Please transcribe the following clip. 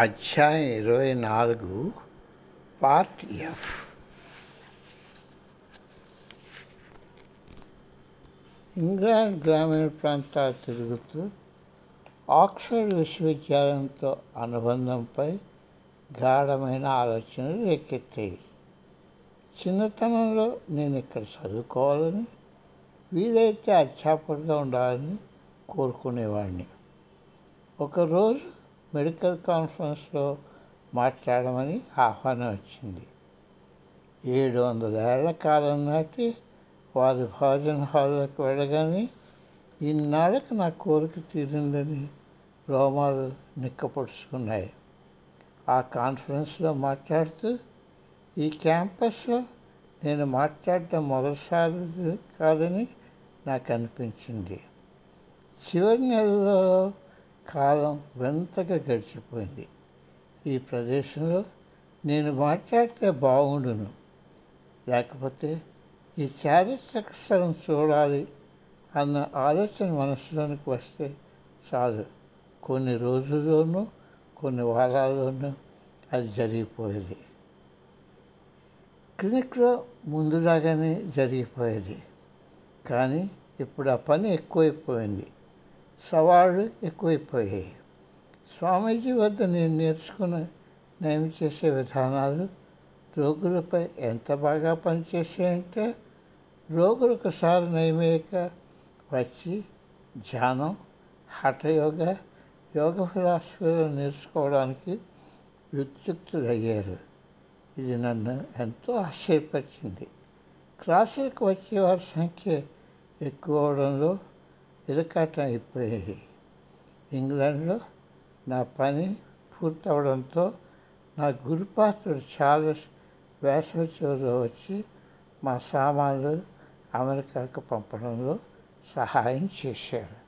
అధ్యాయం 24 part F. England గ్రామీణ ప్రాంతాలు తిరుగుతూ ఆక్స్ఫర్డ్ విశ్వవిద్యాలయంతో అనుబంధంపై గాఢమైన ఆలోచనలు రేకెత్తాయి. చిన్నతనంలో నేను ఇక్కడ చదువుకోవాలని, వీలైతే అధ్యాపకుడిగా ఉండాలని కోరుకునేవాడిని. ఒకరోజు మెడికల్ కాన్ఫరెన్స్లో మాట్లాడమని ఆహ్వానం వచ్చింది. 700 ఏళ్ల కాలం నాటి వారి భోజన హాల్లోకి వెళ్ళగానే ఈనాళ్ళకి నా కోరిక తీరిందని రోమాలు నిక్కపొడుచుకున్నాయి. ఆ కాన్ఫరెన్స్లో మాట్లాడుతూ, ఈ క్యాంపస్లో నేను మాట్లాడటం మొదటిసారి కాదని నాకు అనిపించింది. చివరి నెలలో కాలం వెంతగా గడిచిపోయింది. ఈ ప్రదేశంలో నేను మాట్లాడితే బాగుండును, లేకపోతే ఈ చారిత్రక స్థలం చూడాలి అన్న ఆలోచన మనసులోనికి వస్తే చాలు, కొన్ని రోజుల్లోనూ కొన్ని వారాల్లోనూ అది జరిగిపోయేది. క్లినిక్లో ముందులాగానే జరిగిపోయేది, కానీ ఇప్పుడు ఆ పని ఎక్కువైపోయింది, సవాళ్ళు ఎక్కువైపోయాయి. స్వామీజీ వద్ద నేను నేర్చుకుని నయం చేసే విధానాలు రోగులపై ఎంత బాగా పనిచేసాయంటే, రోగులు ఒకసారి నయమయ్యాక వచ్చి ధ్యానం, హఠయోగ, యోగ ఫిలాసఫీలో నేర్చుకోవడానికి ఉద్యుక్తులయ్యారు. ఇది నన్ను ఎంతో ఆశ్చర్యపరిచింది. క్లాసులకు వచ్చేవారి సంఖ్య ఎక్కువ అవడంలో ఇరకాటం అయిపోయాయి. ఇంగ్లాండ్లో నా పని పూర్తవడంతో నా గురుపాత్రుడు చార్లెస్ వేసవి చివరిలో వచ్చి మా సామాన్లు అమెరికాకు పంపడంలో సహాయం చేశారు.